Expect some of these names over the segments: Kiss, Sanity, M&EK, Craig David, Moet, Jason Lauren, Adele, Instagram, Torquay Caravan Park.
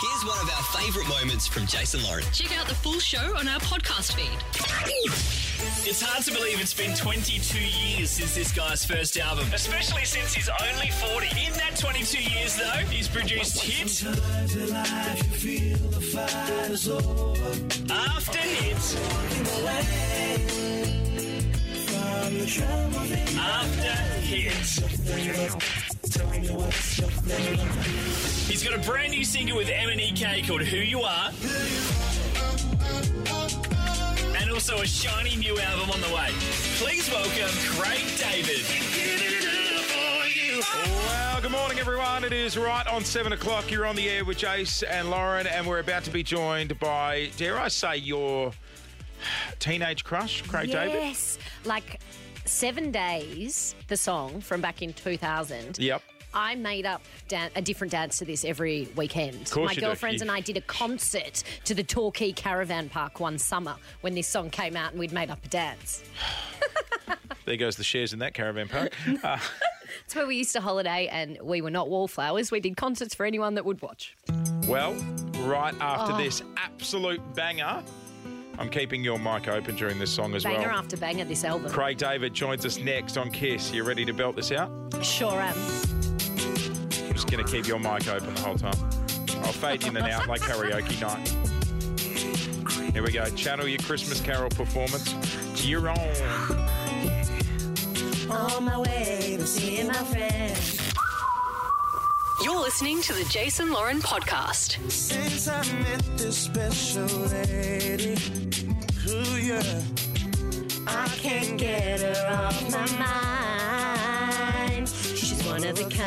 Here's one of our favourite moments from Jason Lauren. Check out the full show on our podcast feed. It's hard to believe it's been 22 years since this guy's first album, especially since he's only 40. In that 22 years, though, he's produced hit after hit after hit. He's got a brand new single with M&EK called Who You Are. Also a shiny new album on the way. Please welcome Craig David. Well, good morning, everyone. It is right on 7 o'clock. You're on the air with Jace and Lauren, and we're about to be joined by, dare I say, your teenage crush, Craig David? Yes. Like 7 days, the song from back in 2000. Yep. I made up a different dance to this every weekend. My girlfriends and I did a concert to the Torquay Caravan Park one summer when this song came out, and we'd made up a dance. There goes the shares in that caravan park. It's where we used to holiday, and we were not wallflowers. We did concerts for anyone that would watch. Well, right after this absolute banger, I'm keeping your mic open during this song as well. Banger after banger, this album. Craig David joins us next on Kiss. You ready to belt this out? Sure am. I'm just going to keep your mic open the whole time. I'll fade in and out like karaoke night. Here we go. Channel your Christmas Carol performance. You're on. On my way to seeing my friends. You're listening to the Jason Lauren Podcast. Since I met this special lady, ooh, yeah, I can't get her off my mind. She's one of a kind,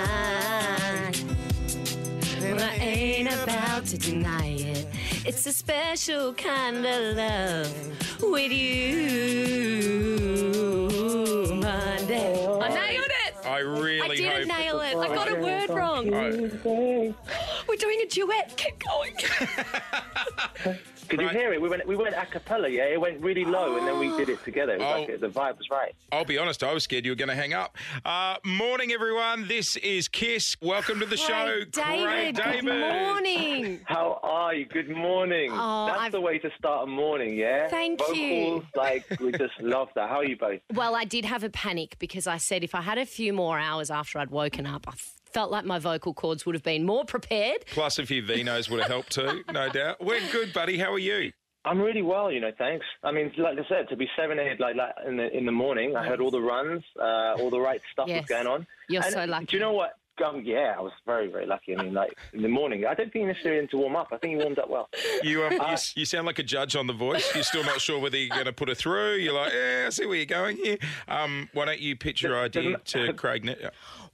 and I ain't about to deny it. It's a special kind of love with you, my dear. I nailed it! I really didn't nail it. I got a word wrong. We're doing a duet. Keep going. Could you hear it? We went a cappella, yeah? It went really low, and then we did it together. It was like the vibe was right. I'll be honest, I was scared you were going to hang up. Morning, everyone. This is Kiss. Welcome to the show. Craig David. Good morning. How are you? Good morning. That's the way to start a morning, yeah? Thank you. Vocals, like, we just love that. How are you both? Well, I did have a panic because I said if I had a few more hours after I'd woken up, I felt like my vocal cords would have been more prepared. Plus a few vinos would have helped too, no doubt. We're good, buddy. How are you? I'm really well, thanks. I mean, like I said, to be 7 8 like in the morning, I heard all the runs, all the right stuff was going on. You're so lucky. Do you know what? Yeah, I was very, very lucky. I mean, like, in the morning, I don't think you necessarily need to warm up. I think you warmed up well. You sound like a judge on The Voice. You're still not sure whether you're going to put her through. You're like, I see where you're going here. Why don't you pitch your idea to Craig?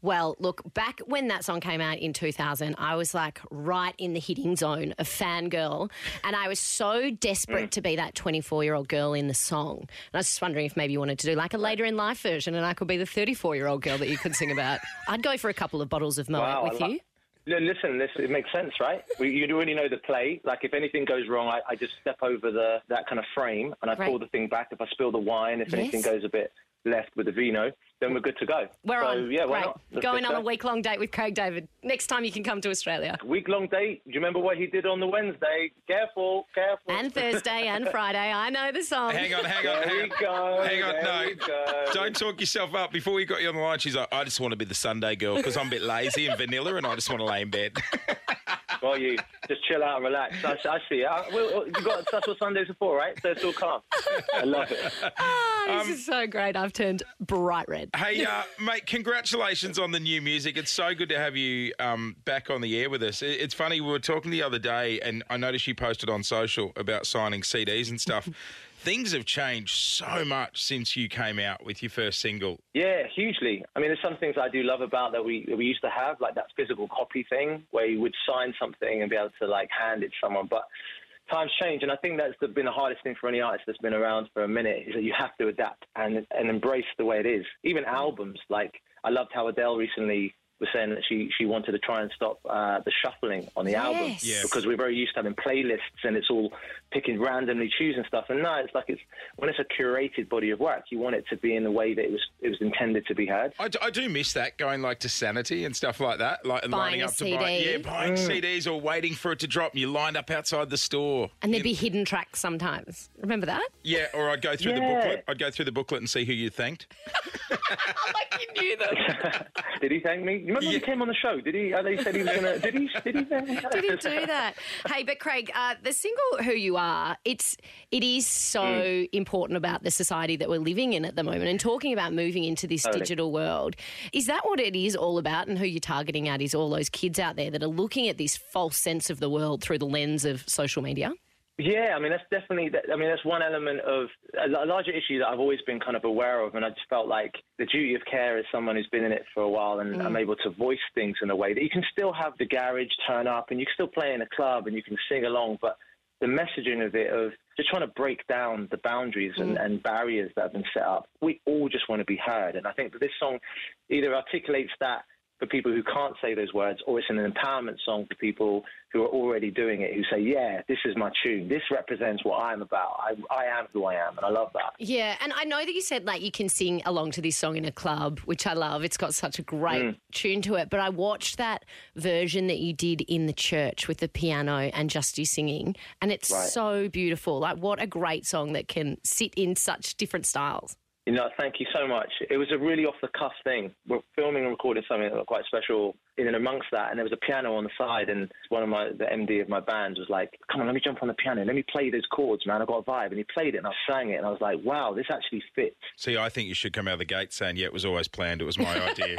Well, look, back when that song came out in 2000, I was, like, right in the hitting zone of fangirl, and I was so desperate to be that 24-year-old girl in the song. And I was just wondering if maybe you wanted to do, like, a later-in-life version, and I could be the 34-year-old girl that you could sing about. I'd go for a couple of bottles of Moet with you. No, listen, it makes sense, right? You really know the play. Like, if anything goes wrong, I just step over that kind of frame and I pull the thing back. If I spill the wine, if anything goes a bit left with the vino, then we're good to go. Why not? Let's going on a week-long date with Craig David. Next time you can come to Australia. Week-long date? Do you remember what he did on the Wednesday? Careful. And Thursday and Friday. I know the song. Hang on. Hang on, no. Don't talk yourself up. Before we got you on the line, she's like, I just want to be the Sunday girl because I'm a bit lazy and vanilla and I just want to lay in bed. Well, you just chill out and relax. I see. That's what Sundays are for, right? So it's all calm. I love it. This is so great. I've turned bright red. Hey, mate, congratulations on the new music. It's so good to have you back on the air with us. It's funny, we were talking the other day and I noticed you posted on social about signing CDs and stuff. Things have changed so much since you came out with your first single. Yeah, hugely. I mean, there's some things I do love about that we used to have, like that physical copy thing where you would sign something and be able to, like, hand it to someone. But times change, and I think that's been the hardest thing for any artist that's been around for a minute is that you have to adapt and embrace the way it is. Even albums, like, I loved how Adele recently was saying that she wanted to try and stop the shuffling on the album. Yes. Because we're very used to having playlists and it's all picking randomly, choosing stuff. And no, it's like when it's a curated body of work, you want it to be in the way that it was intended to be heard. I do miss that, going like to Sanity and stuff like that, like lining up to buying CDs or waiting for it to drop, and you lined up outside the store. And there'd be hidden tracks sometimes. Remember that? Yeah, or I'd go through the booklet. I'd go through the booklet and see who you thanked. Like you knew them. Did he thank me? You remember when he came on the show? Did he? They said he was gonna. Did he do that? Hey, but Craig, the single "Who You Are," it is so important about the society that we're living in at the moment, and talking about moving into this digital world. Is that what it is all about? And who you're targeting at is all those kids out there that are looking at this false sense of the world through the lens of social media. Yeah, I mean, that's definitely, that's one element of a larger issue that I've always been kind of aware of, and I just felt like the duty of care as someone who's been in it for a while, and I'm able to voice things in a way that you can still have the garage turn up and you can still play in a club and you can sing along, but the messaging of it, of just trying to break down the boundaries and barriers that have been set up. We all just want to be heard, and I think that this song either articulates that for people who can't say those words, or it's an empowerment song for people who are already doing it, who say, yeah, this is my tune. This represents what I'm about. I am who I am, and I love that. Yeah, and I know that you said, like, you can sing along to this song in a club, which I love. It's got such a great tune to it. But I watched that version that you did in the church with the piano and just you singing, and it's so beautiful. Like, what a great song that can sit in such different styles. You know, thank you so much. It was a really off-the-cuff thing. We're filming and recording something that was quite special in and amongst that, and there was a piano on the side, and one of the MD of my band was like, come on, let me jump on the piano. Let me play those chords, man. I got a vibe. And he played it, and I sang it, and I was like, wow, this actually fits. See, I think you should come out of the gate saying, yeah, it was always planned. It was my idea.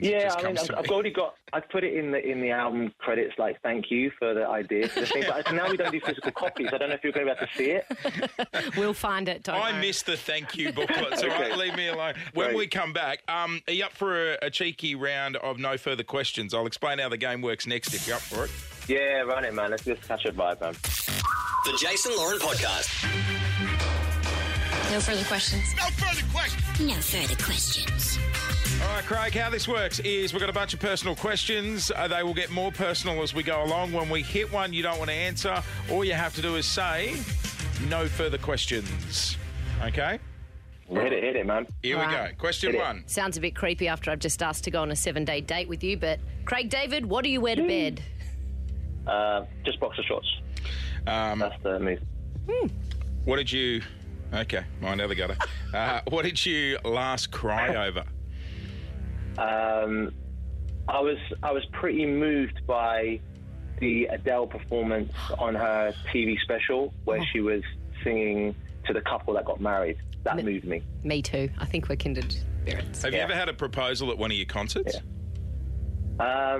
Yeah, I mean, I've already got... I put it in the album credits, like, thank you for the idea. For the thing. But now we don't do physical copies. I don't know if you're going to be able to see it. We'll find it, don't I miss the thank you booklet. It's all right, leave me alone. When we come back, are you up for a cheeky round of no further questions? I'll explain how the game works next if you're up for it. Yeah, run it, man. Let's just catch a vibe, man. The Jason Lauren Podcast. No further questions. No further questions. No further questions. All right, Craig, how this works is we've got a bunch of personal questions. They will get more personal as we go along. When we hit one you don't want to answer, all you have to do is say, no further questions. Okay? Hit it, man. Here we go. Question one. Sounds a bit creepy after I've just asked to go on a 7-day date with you, but Craig David, what do you wear to bed? Just boxer shorts. That's the move. What did you... Okay, mine out the gutter. What did you last cry over? I was pretty moved by the Adele performance on her TV special where she was singing to the couple that got married. That moved me. Me too. I think we're kindred spirits. Have you ever had a proposal at one of your concerts? Yeah.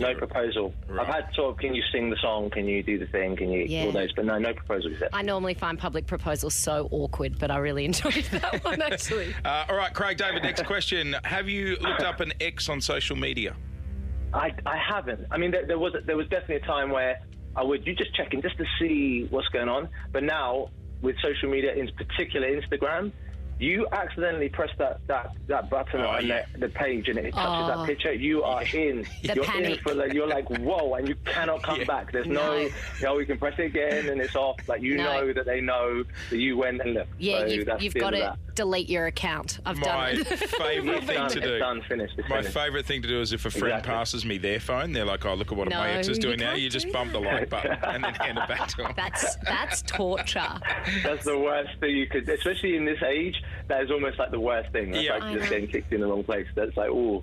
No proposal. Right. I've had sort of, can you sing the song? Can you do the thing? Can you all those? But no proposal except. I normally find public proposals so awkward, but I really enjoyed that one actually. All right, Craig David, next question. Have you looked up an ex on social media? I haven't. I mean, there was definitely a time where I would just check in just to see what's going on. But now with social media, in particular Instagram, you accidentally press that button on the page and it touches that picture, you are in. You're panic. In for, like, you're like, whoa, and you cannot come back. There's no, we can press it again and it's off. Like, you know that they know that you went and looked. Yeah, so you've got to delete your account. I've done it. My favourite thing to do is if a friend passes me their phone, they're like, oh, look at what my ex is doing now. You just bump the like button and then hand it back to them. That's torture. That's the worst thing you could, especially in this age. That is almost like the worst thing. That's like just getting kicked in the wrong place. That's like, ooh. All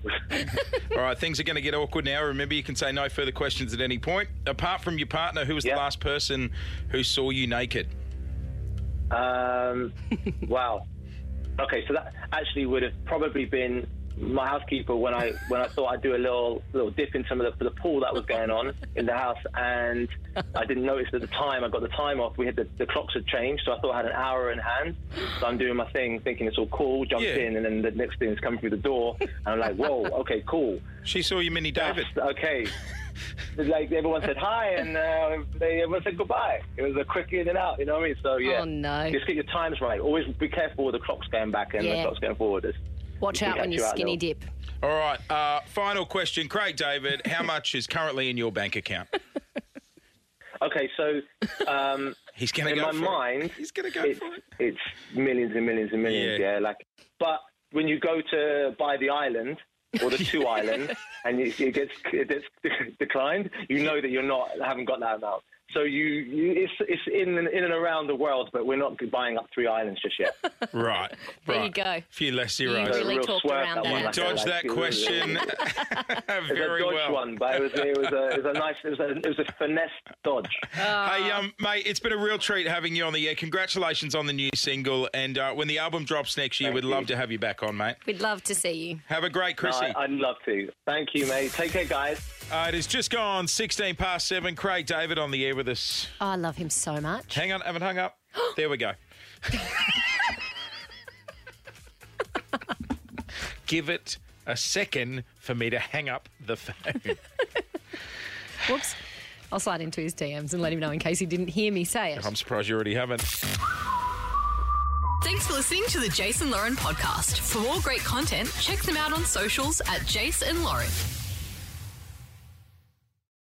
right, things are going to get awkward now. Remember, you can say no further questions at any point. Apart from your partner, who was the last person who saw you naked? Wow. Okay, so that actually would have probably been my housekeeper when I thought I'd do a little dip in some of the pool that was going on in the house, and I didn't notice at the time. I got the time off. We had the clocks had changed, so I thought I had an hour in hand. So I'm doing my thing, thinking it's all cool, jumped in, and then the next thing is coming through the door, and I'm like, whoa, okay, cool. She saw you, Mini David. Okay. Like, everyone said hi, and everyone said goodbye. It was a quick in and out, you know what I mean? So, yeah. Oh, no. Just get your times right. Always be careful with the clocks going back and the clocks going forward. Watch out when you skinny dip. All right. Final question. Craig David, how much is currently in your bank account? Okay, so he's gonna in go my mind, it. He's going to go it, for it. It's millions and millions and millions, yeah. Like, but when you go to buy the island or the two island and it gets declined, you know that you're not haven't got that amount. So it's in and around the world, but we're not buying up three islands just yet. Right. There you go. A few less zeros. You really talked around that. Dodged that question very well. It was a dodge one, but it was a finesse dodge. Hey, mate, it's been a real treat having you on the air. Congratulations on the new single, and when the album drops next year, we'd love to have you back on, mate. We'd love to see you. Have a great Chrissy. I'd love to. Thank you, mate. Take care, guys. It is just gone 7:16. Craig David on the air with us. Oh, I love him so much. Hang on, I haven't hung up. There we go. Give it a second for me to hang up the phone. Whoops. I'll slide into his DMs and let him know in case he didn't hear me say it. I'm surprised you already haven't. Thanks for listening to the Jason Lauren podcast. For more great content, check them out on socials at Jason Lauren.